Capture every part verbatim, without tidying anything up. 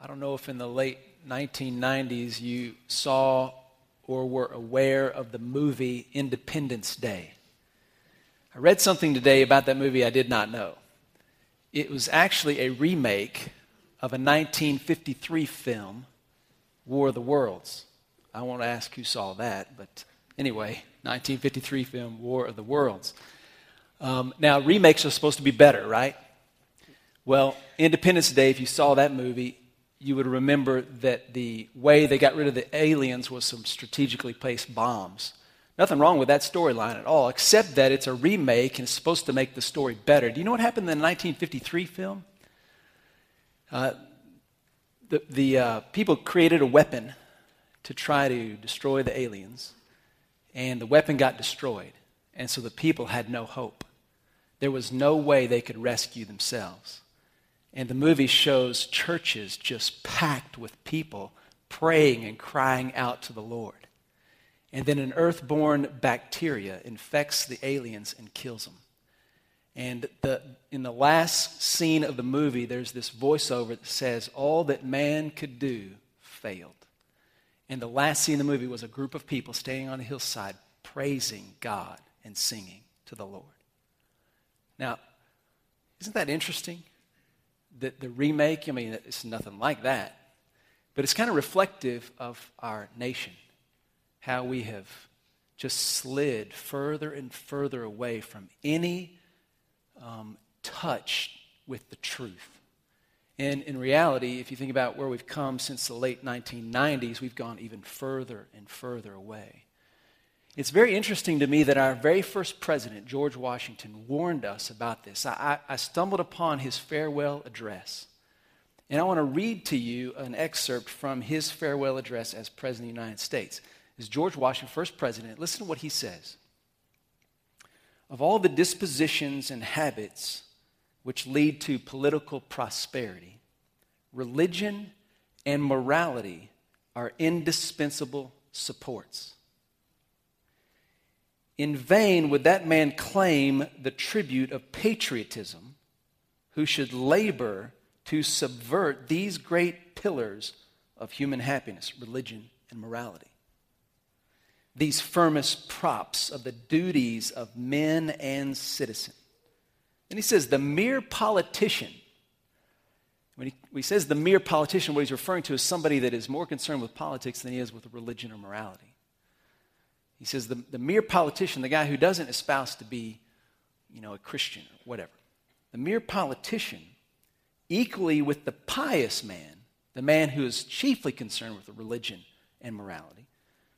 I don't know if in the late nineteen nineties you saw or were aware of the movie Independence Day. I read something today about that movie I did not know. It was actually a remake of a nineteen fifty-three film, War of the Worlds. I won't ask who saw that, but anyway, nineteen fifty-three film, War of the Worlds. Um, now, remakes are supposed to be better, right? Well, Independence Day, if you saw that movie, you would remember that the way they got rid of the aliens was some strategically placed bombs. Nothing wrong with that storyline at all, except that it's a remake and it's supposed to make the story better. Do you know what happened in the nineteen fifty-three film? Uh, the the uh, people created a weapon to try to destroy the aliens, and the weapon got destroyed, and so the people had no hope. There was no way they could rescue themselves. And the movie shows churches just packed with people praying and crying out to the Lord. And then an earthborn bacteria infects the aliens and kills them. And the, in the last scene of the movie, there's this voiceover that says, all that man could do failed. And the last scene of the movie was a group of people standing on a hillside praising God and singing to the Lord. Now, isn't that interesting? That the remake, I mean, it's nothing like that. But it's kind of reflective of our nation, how we have just slid further and further away from any um, touch with the truth. And in reality, if you think about where we've come since the late nineteen nineties, we've gone even further and further away. It's very interesting to me that our very first president, George Washington, warned us about this. I, I stumbled upon his farewell address. And I want to read to you an excerpt from his farewell address as President of the United States. It's George Washington, first president. Listen to what he says. Of all the dispositions and habits which lead to political prosperity, religion and morality are indispensable supports. In vain would that man claim the tribute of patriotism who should labor to subvert these great pillars of human happiness, religion and morality. These firmest props of the duties of men and citizen. And he says the mere politician, when he, when he says the mere politician, what he's referring to is somebody that is more concerned with politics than he is with religion or morality. He says the, the mere politician, the guy who doesn't espouse to be, you know, a Christian or whatever. The mere politician, equally with the pious man, the man who is chiefly concerned with the religion and morality.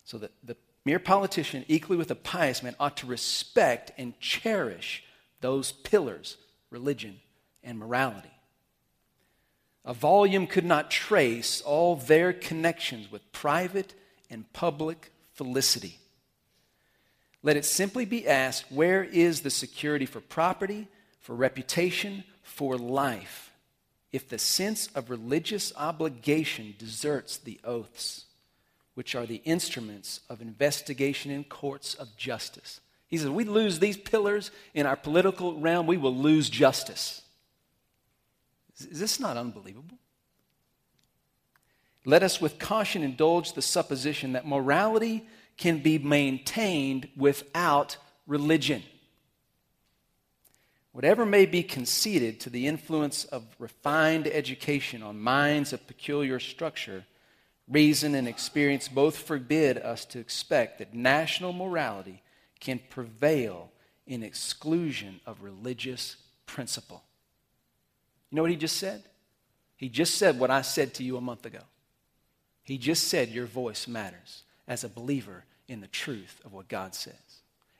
So the, the mere politician, equally with the pious man, ought to respect and cherish those pillars, religion and morality. A volume could not trace all their connections with private and public felicity. Let it simply be asked, where is the security for property, for reputation, for life, if the sense of religious obligation deserts the oaths, which are the instruments of investigation in courts of justice? He says, we lose these pillars in our political realm, we will lose justice. Is this not unbelievable? Let us with caution indulge the supposition that morality can be maintained without religion. Whatever may be conceded to the influence of refined education on minds of peculiar structure, reason and experience both forbid us to expect that national morality can prevail in exclusion of religious principle. You know what he just said? He just said what I said to you a month ago. He just said your voice matters as a believer in the truth of what God says.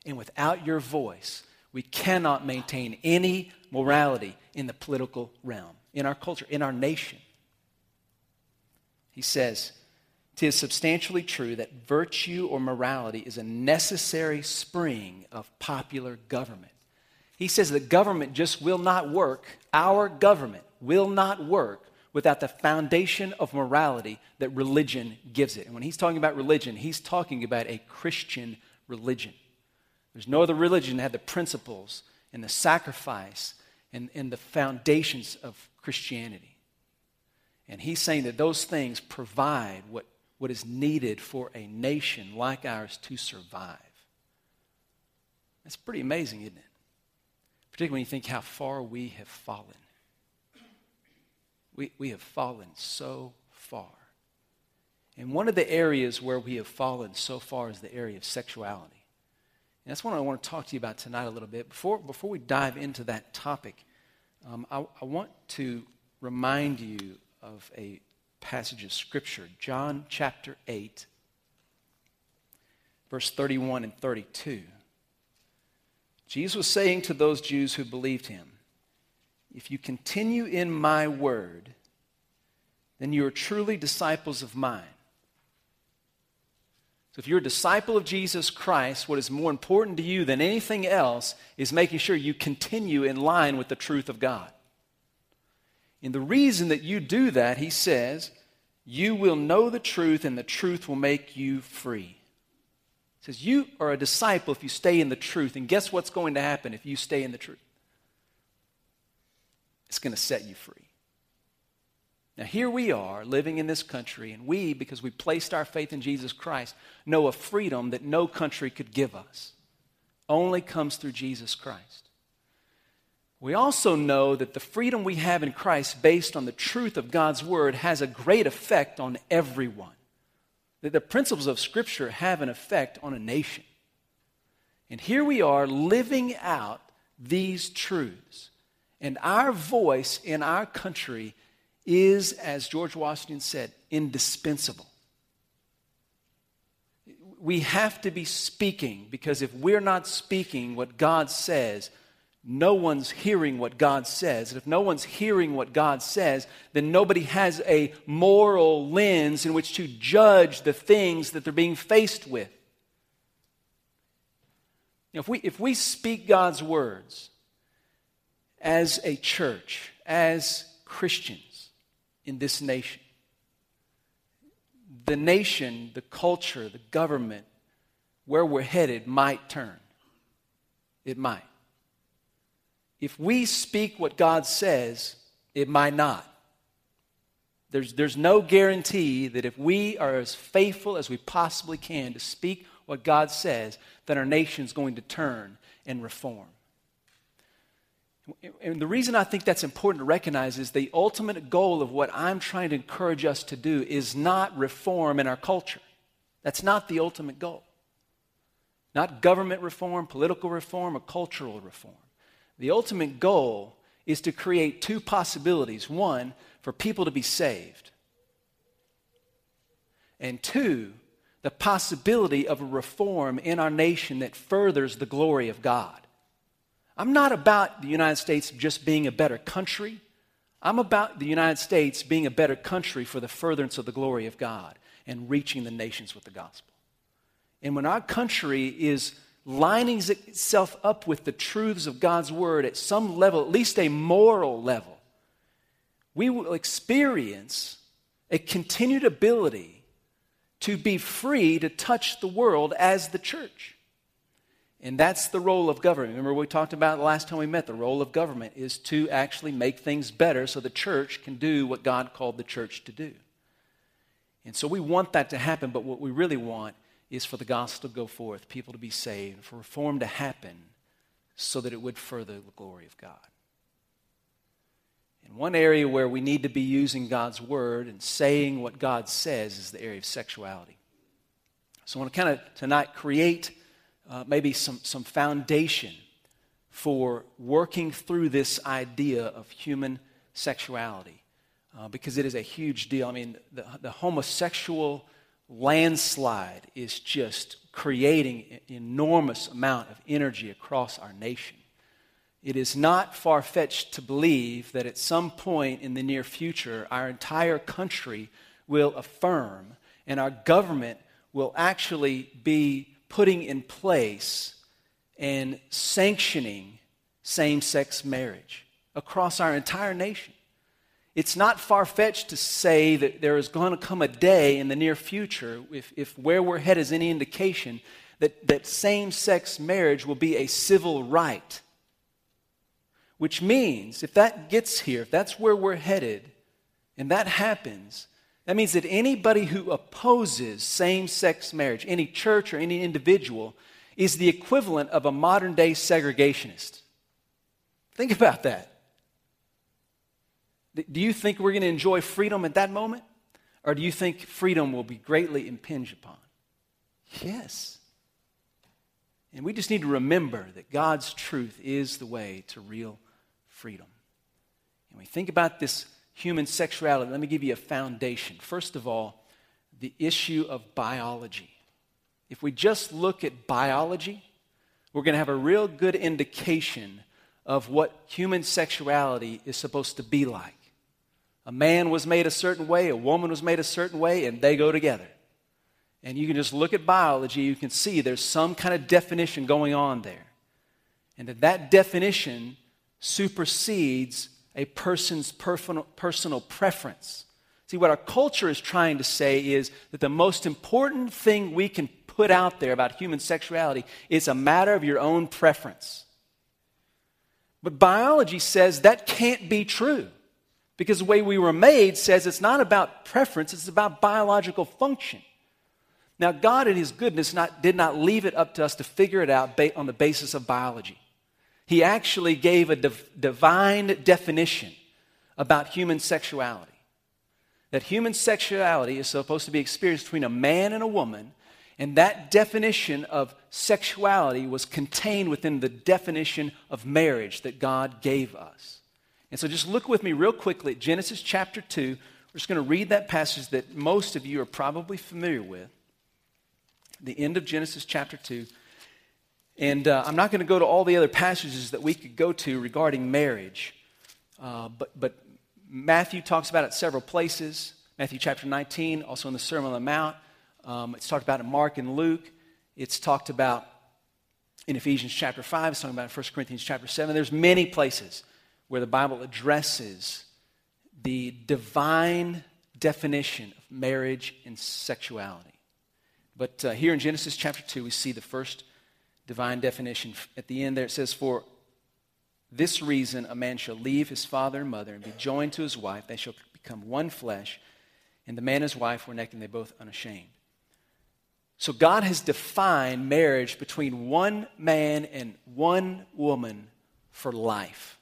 And without your voice, we cannot maintain any morality in the political realm, in our culture, in our nation. He says, "'Tis substantially true that virtue or morality is a necessary spring of popular government." He says that government just will not work, our government will not work, without the foundation of morality that religion gives it. And when he's talking about religion, he's talking about a Christian religion. There's no other religion that had the principles and the sacrifice and, and the foundations of Christianity. And he's saying that those things provide what, what is needed for a nation like ours to survive. That's pretty amazing, isn't it? Particularly when you think how far we have fallen. We, we have fallen so far. And one of the areas where we have fallen so far is the area of sexuality. And that's what I want to talk to you about tonight a little bit. Before, before we dive into that topic, um, I, I want to remind you of a passage of Scripture, John chapter eight, verse thirty-one and thirty-two. Jesus was saying to those Jews who believed him, "If you continue in my word, then you are truly disciples of mine." So if you're a disciple of Jesus Christ, what is more important to you than anything else is making sure you continue in line with the truth of God. And the reason that you do that, he says, you will know the truth and the truth will make you free. He says you are a disciple if you stay in the truth. And guess what's going to happen if you stay in the truth? It's going to set you free. Now, here we are living in this country, and we, because we placed our faith in Jesus Christ, know a freedom that no country could give us. Only comes through Jesus Christ. We also know that the freedom we have in Christ based on the truth of God's word has a great effect on everyone. That the principles of Scripture have an effect on a nation. And here we are living out these truths. And our voice in our country is, as George Washington said, indispensable. We have to be speaking, because if we're not speaking what God says, no one's hearing what God says. And if no one's hearing what God says, then nobody has a moral lens in which to judge the things that they're being faced with. Now, if we, if we speak God's words as a church, as Christians, in this nation, the nation, the culture, the government, where we're headed might turn. It might. If we speak what God says, it might not. There's, there's no guarantee that if we are as faithful as we possibly can to speak what God says, that our nation's going to turn and reform. And the reason I think that's important to recognize is the ultimate goal of what I'm trying to encourage us to do is not reform in our culture. That's not the ultimate goal. Not government reform, political reform, or cultural reform. The ultimate goal is to create two possibilities. One, for people to be saved. And two, the possibility of a reform in our nation that furthers the glory of God. I'm not about the United States just being a better country. I'm about the United States being a better country for the furtherance of the glory of God and reaching the nations with the gospel. And when our country is lining itself up with the truths of God's word at some level, at least a moral level, we will experience a continued ability to be free to touch the world as the church. And that's the role of government. Remember we talked about the last time we met, the role of government is to actually make things better so the church can do what God called the church to do. And so we want that to happen, but what we really want is for the gospel to go forth, people to be saved, for reform to happen so that it would further the glory of God. And one area where we need to be using God's word and saying what God says is the area of sexuality. So I want to kind of tonight create Uh, maybe some, some foundation for working through this idea of human sexuality, uh, because it is a huge deal. I mean, the, the homosexual landslide is just creating an enormous amount of energy across our nation. It is not far-fetched to believe that at some point in the near future, our entire country will affirm and our government will actually be putting in place and sanctioning same-sex marriage across our entire nation. It's not far-fetched to say that there is going to come a day in the near future, if, if where we're headed is any indication, that, that same-sex marriage will be a civil right. Which means, if that gets here, if that's where we're headed, and that happens, that means that anybody who opposes same-sex marriage, any church or any individual, is the equivalent of a modern-day segregationist. Think about that. Do you think we're going to enjoy freedom at that moment? Or do you think freedom will be greatly impinged upon? Yes. And we just need to remember that God's truth is the way to real freedom. And we think about this human sexuality. Let me give you a foundation. First of all, the issue of biology. If we just look at biology, we're going to have a real good indication of what human sexuality is supposed to be like. A man was made a certain way, a woman was made a certain way, and they go together. And you can just look at biology, you can see there's some kind of definition going on there. And that, that definition supersedes a person's personal, personal preference. See, what our culture is trying to say is that the most important thing we can put out there about human sexuality is a matter of your own preference. But biology says that can't be true, because the way we were made says it's not about preference, it's about biological function. Now, God in his goodness not, did not leave it up to us to figure it out ba- on the basis of biology. He actually gave a div- divine definition about human sexuality. That human sexuality is supposed to be experienced between a man and a woman, and that definition of sexuality was contained within the definition of marriage that God gave us. And so just look with me real quickly at Genesis chapter two. We're just going to read that passage that most of you are probably familiar with. The end of Genesis chapter two. And uh, I'm not going to go to all the other passages that we could go to regarding marriage. Uh, but, but Matthew talks about it several places. Matthew chapter nineteen, also in the Sermon on the Mount. Um, it's talked about in Mark and Luke. It's talked about in Ephesians chapter five. It's talking about in First Corinthians chapter seven. There's many places where the Bible addresses the divine definition of marriage and sexuality. But uh, here in Genesis chapter two, we see the first divine definition. At the end there it says, "For this reason a man shall leave his father and mother and be joined to his wife. They shall become one flesh. And the man and his wife were naked and they both unashamed." So God has defined marriage between one man and one woman for life.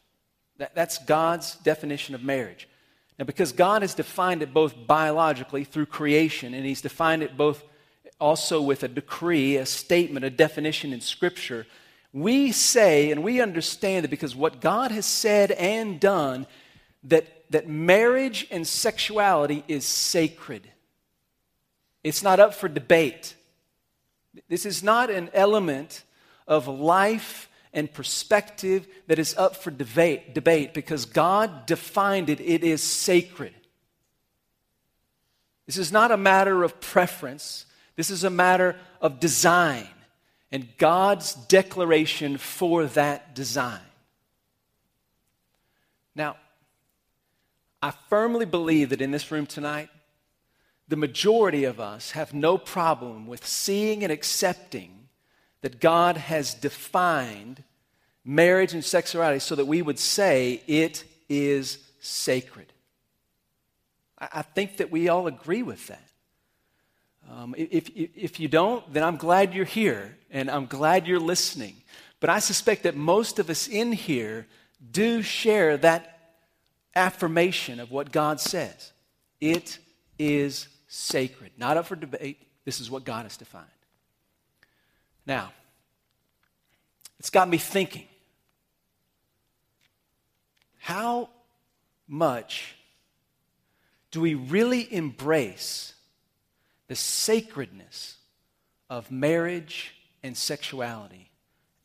That, that's God's definition of marriage. Now, because God has defined it both biologically through creation, and he's defined it both also with a decree, a statement, a definition in Scripture, we say and we understand that because what God has said and done, that, that marriage and sexuality is sacred. It's not up for debate. This is not an element of life and perspective that is up for debate, debate because God defined it. It is sacred. This is not a matter of preference. This is a matter of design and God's declaration for that design. Now, I firmly believe that in this room tonight, the majority of us have no problem with seeing and accepting that God has defined marriage and sexuality so that we would say it is sacred. I, I think that we all agree with that. Um, if, if, if you don't, then I'm glad you're here, and I'm glad you're listening. But I suspect that most of us in here do share that affirmation of what God says. It is sacred. Not up for debate. This is what God has defined. Now, it's got me thinking. How much do we really embrace the sacredness of marriage and sexuality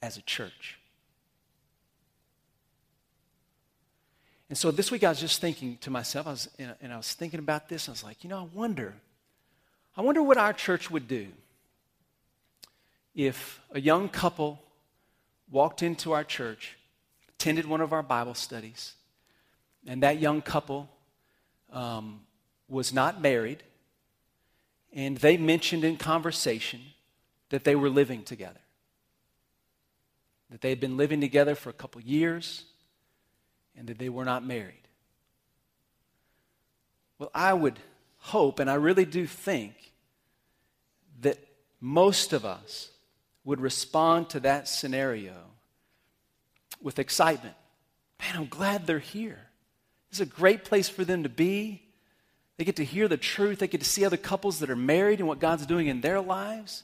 as a church? And so this week I was just thinking to myself, I was, and I was thinking about this, and I was like, you know, I wonder, I wonder what our church would do if a young couple walked into our church, attended one of our Bible studies, and that young couple um, was not married, and they mentioned in conversation that they were living together. That they had been living together for a couple years and that they were not married. Well, I would hope, and I really do think, that most of us would respond to that scenario with excitement. Man, I'm glad they're here. This is a great place for them to be. They get to hear the truth. They get to see other couples that are married and what God's doing in their lives.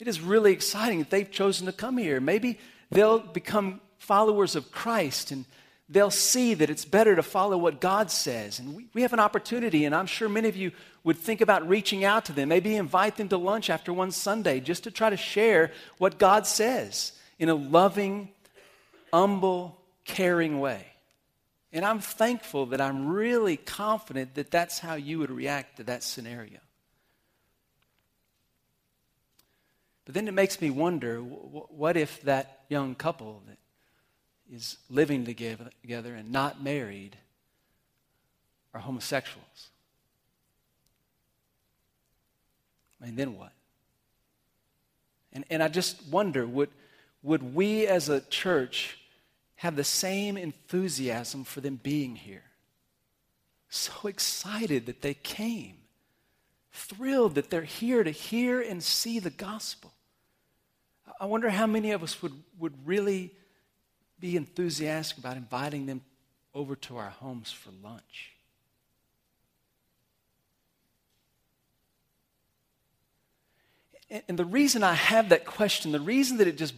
It is really exciting that they've chosen to come here. Maybe they'll become followers of Christ, and they'll see that it's better to follow what God says. And we, we have an opportunity, and I'm sure many of you would think about reaching out to them, maybe invite them to lunch after one Sunday just to try to share what God says in a loving, humble, caring way. And I'm thankful that I'm really confident that that's how you would react to that scenario. But then it makes me wonder, what if that young couple that is living together and not married are homosexuals? And then what? And and I just wonder, would would we as a church have the same enthusiasm for them being here? So excited that they came, thrilled that they're here to hear and see the gospel. I wonder how many of us would, would really be enthusiastic about inviting them over to our homes for lunch. And, and the reason I have that question, the reason that it just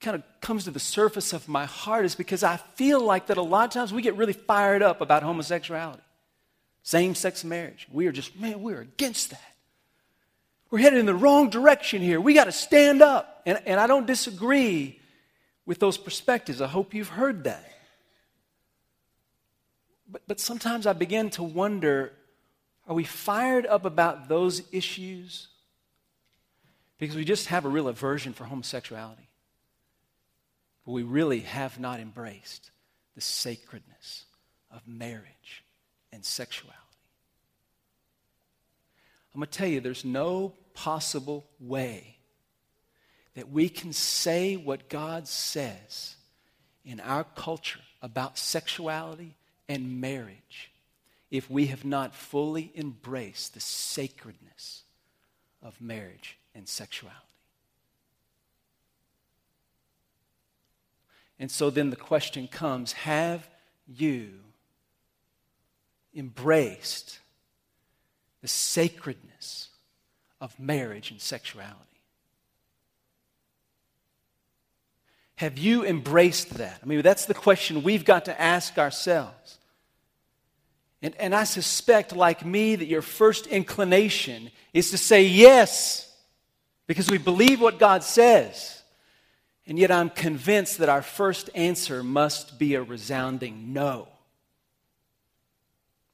kind of comes to the surface of my heart, is because I feel like that a lot of times we get really fired up about homosexuality, same-sex marriage. We are just, man, we're against that. We're headed in the wrong direction here. We got to stand up. And, and I don't disagree with those perspectives. I hope you've heard that. But, but sometimes I begin to wonder, are we fired up about those issues because we just have a real aversion for homosexuality? But we really have not embraced the sacredness of marriage and sexuality. I'm going to tell you, there's no possible way that we can say what God says in our culture about sexuality and marriage if we have not fully embraced the sacredness of marriage and sexuality. And so then the question comes, have you embraced the sacredness of marriage and sexuality? Have you embraced that? I mean, that's the question we've got to ask ourselves. And, and I suspect, like me, that your first inclination is to say yes, because we believe what God says. And yet I'm convinced that our first answer must be a resounding no.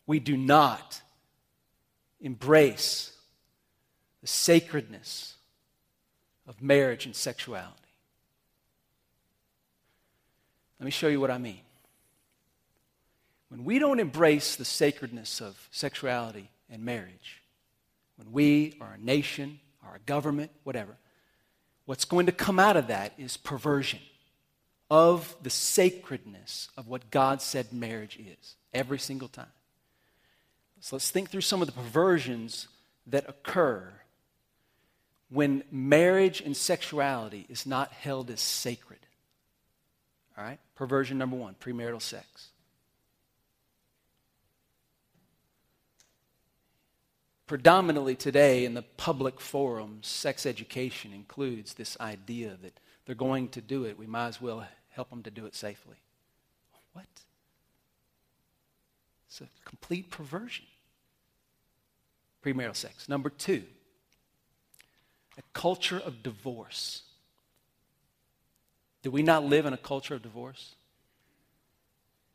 We do not embrace the sacredness of marriage and sexuality. Let me show you what I mean. When we don't embrace the sacredness of sexuality and marriage, when we or a nation or a government, whatever, what's going to come out of that is perversion of the sacredness of what God said marriage is every single time. So let's think through some of the perversions that occur when marriage and sexuality is not held as sacred. All right? Perversion number one, premarital sex. Predominantly today in the public forums, sex education includes this idea that they're going to do it. We might as well help them to do it safely. What? It's a complete perversion. Premarital sex. Number two, a culture of divorce. Do we not live in a culture of divorce?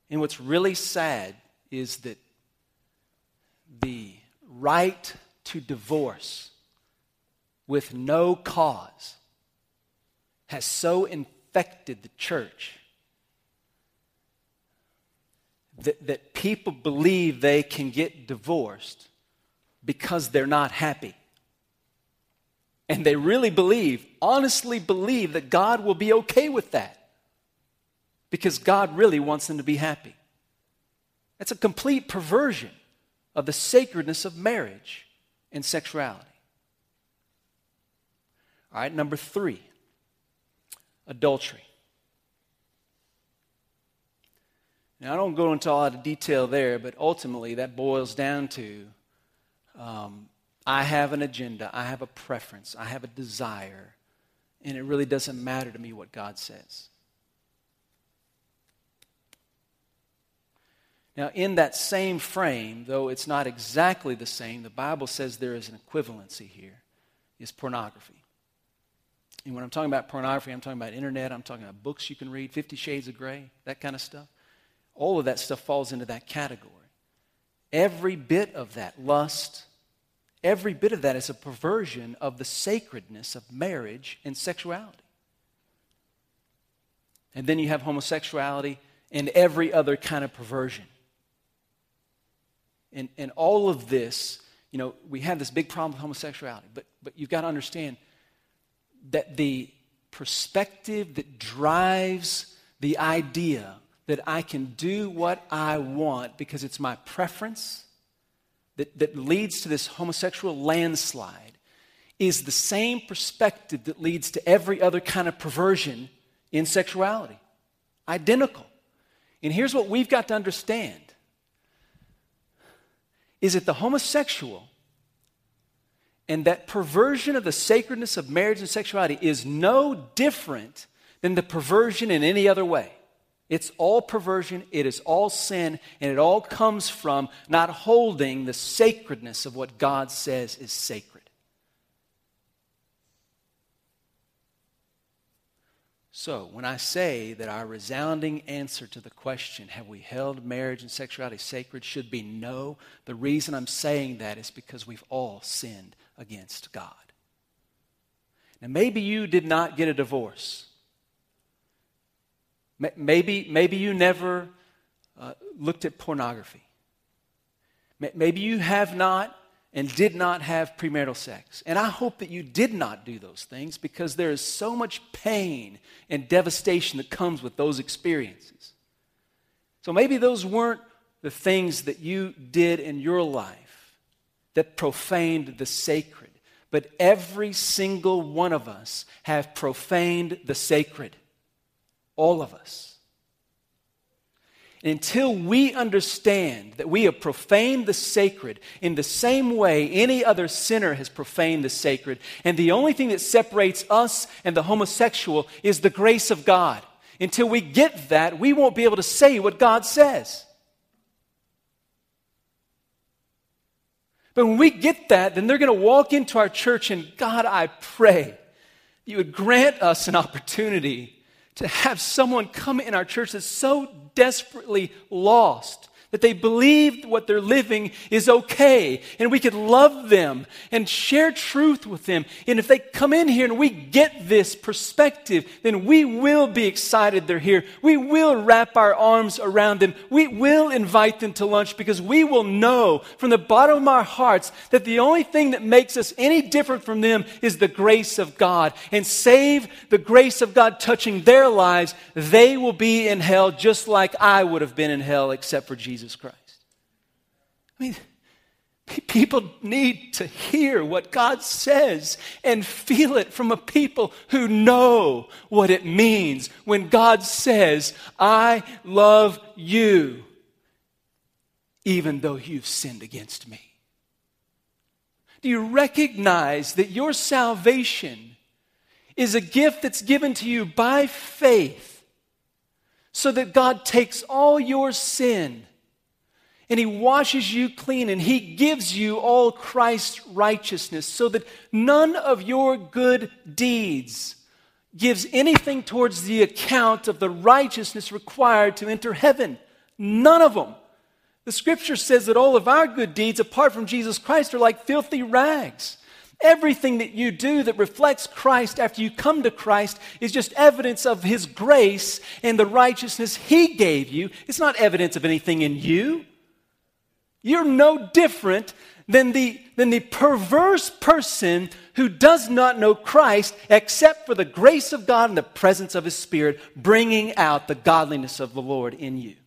And what's really sad is that the right to divorce with no cause has so infected the church that, that people believe they can get divorced because they're not happy. And they really believe, honestly believe, that God will be okay with that because God really wants them to be happy. That's a complete perversion of the sacredness of marriage and sexuality. All right, number three, adultery. Now, I don't go into a lot of detail there, but ultimately that boils down to um, I have an agenda, I have a preference, I have a desire, and it really doesn't matter to me what God says. Now, in that same frame, though it's not exactly the same, the Bible says there is an equivalency here, is pornography. And when I'm talking about pornography, I'm talking about internet, I'm talking about books you can read, Fifty Shades of Grey, that kind of stuff. All of that stuff falls into that category. Every bit of that lust, every bit of that is a perversion of the sacredness of marriage and sexuality. And then you have homosexuality and every other kind of perversion. And, and all of this, you know, we have this big problem with homosexuality, but, but you've got to understand that the perspective that drives the idea that I can do what I want because it's my preference that, that leads to this homosexual landslide is the same perspective that leads to every other kind of perversion in sexuality. Identical. And here's what we've got to understand is that the homosexual and that perversion of the sacredness of marriage and sexuality is no different than the perversion in any other way. It's all perversion, it is all sin, and it all comes from not holding the sacredness of what God says is sacred. So, when I say that our resounding answer to the question, have we held marriage and sexuality sacred, should be no, the reason I'm saying that is because we've all sinned against God. Now, maybe you did not get a divorce. Maybe, maybe you never uh, looked at pornography. Maybe you have not and did not have premarital sex. And I hope that you did not do those things because there is so much pain and devastation that comes with those experiences. So maybe those weren't the things that you did in your life that profaned the sacred. But every single one of us have profaned the sacred. All of us. And until we understand that we have profaned the sacred in the same way any other sinner has profaned the sacred, and the only thing that separates us and the homosexual is the grace of God. Until we get that, we won't be able to say what God says. But when we get that, then they're going to walk into our church and, God, I pray you would grant us an opportunity to have someone come in our church that's so desperately lost that they believe what they're living is okay and we could love them and share truth with them. And if they come in here and we get this perspective, then we will be excited they're here. We will wrap our arms around them. We will invite them to lunch because we will know from the bottom of our hearts that the only thing that makes us any different from them is the grace of God. And save the grace of God touching their lives, they will be in hell just like I would have been in hell except for Jesus. Jesus Christ. I mean, people need to hear what God says and feel it from a people who know what it means when God says, I love you, even though you've sinned against me. Do you recognize that your salvation is a gift that's given to you by faith so that God takes all your sin and He washes you clean, and He gives you all Christ's righteousness so that none of your good deeds gives anything towards the account of the righteousness required to enter heaven. None of them. The Scripture says that all of our good deeds, apart from Jesus Christ, are like filthy rags. Everything that you do that reflects Christ after you come to Christ is just evidence of His grace and the righteousness He gave you. It's not evidence of anything in you. You're no different than the, than the perverse person who does not know Christ except for the grace of God and the presence of His Spirit bringing out the godliness of the Lord in you.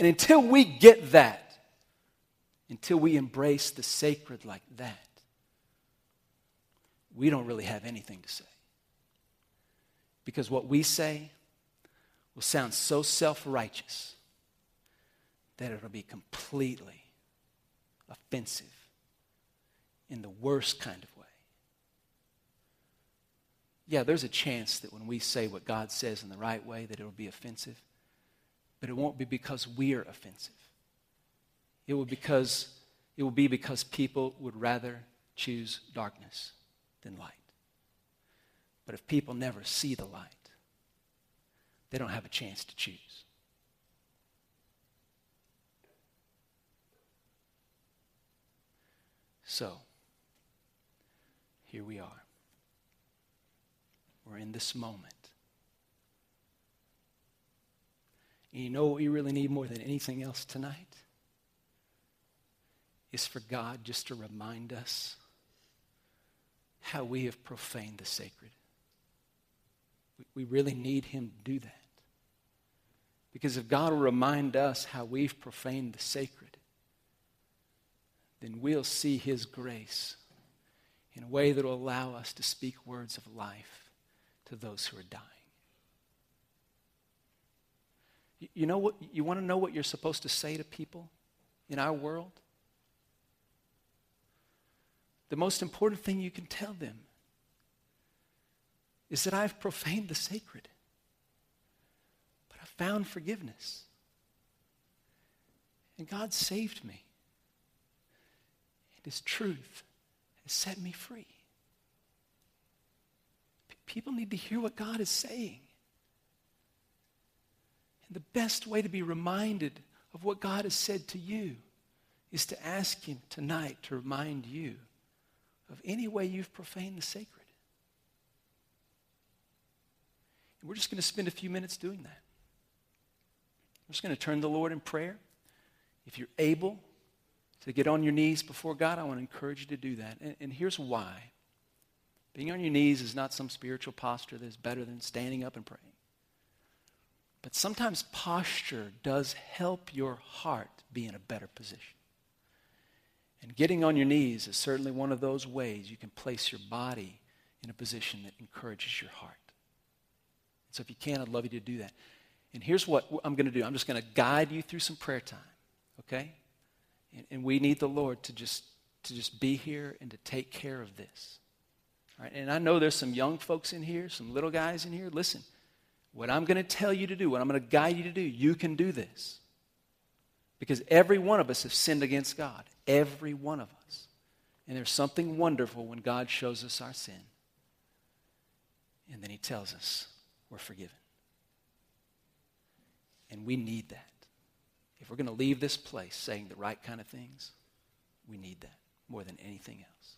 And until we get that, until we embrace the sacred like that, we don't really have anything to say. Because what we say will sound so self-righteous that it'll be completely offensive in the worst kind of way. Yeah, there's a chance that when we say what God says in the right way that it'll be offensive, but it won't be because we're offensive. It will because it will be because people would rather choose darkness than light. But if people never see the light, they don't have a chance to choose. So, here we are. We're in this moment. And you know what we really need more than anything else tonight? Is for God just to remind us how we have profaned the sacred. We really need him to do that. Because if God will remind us how we've profaned the sacred, then we'll see his grace in a way that will allow us to speak words of life to those who are dying. You know what? You want to know what you're supposed to say to people in our world? The most important thing you can tell them is that I've profaned the sacred, but I found forgiveness. And God saved me. And his truth has set me free. P- people need to hear what God is saying. And the best way to be reminded of what God has said to you is to ask him tonight to remind you of any way you've profaned the sacred. And we're just going to spend a few minutes doing that. We're just going to turn to the Lord in prayer. If you're able to get on your knees before God, I want to encourage you to do that. And, and here's why. Being on your knees is not some spiritual posture that is better than standing up and praying. But sometimes posture does help your heart be in a better position. And getting on your knees is certainly one of those ways you can place your body in a position that encourages your heart. So if you can, I'd love you to do that. And here's what I'm going to do. I'm just going to guide you through some prayer time, okay? And, and we need the Lord to just, to just be here and to take care of this. All right? And I know there's some young folks in here, some little guys in here. Listen, what I'm going to tell you to do, what I'm going to guide you to do, you can do this. Because every one of us has sinned against God. Every one of us. And there's something wonderful when God shows us our sin. And then he tells us we're forgiven. And we need that. If we're going to leave this place saying the right kind of things, we need that more than anything else.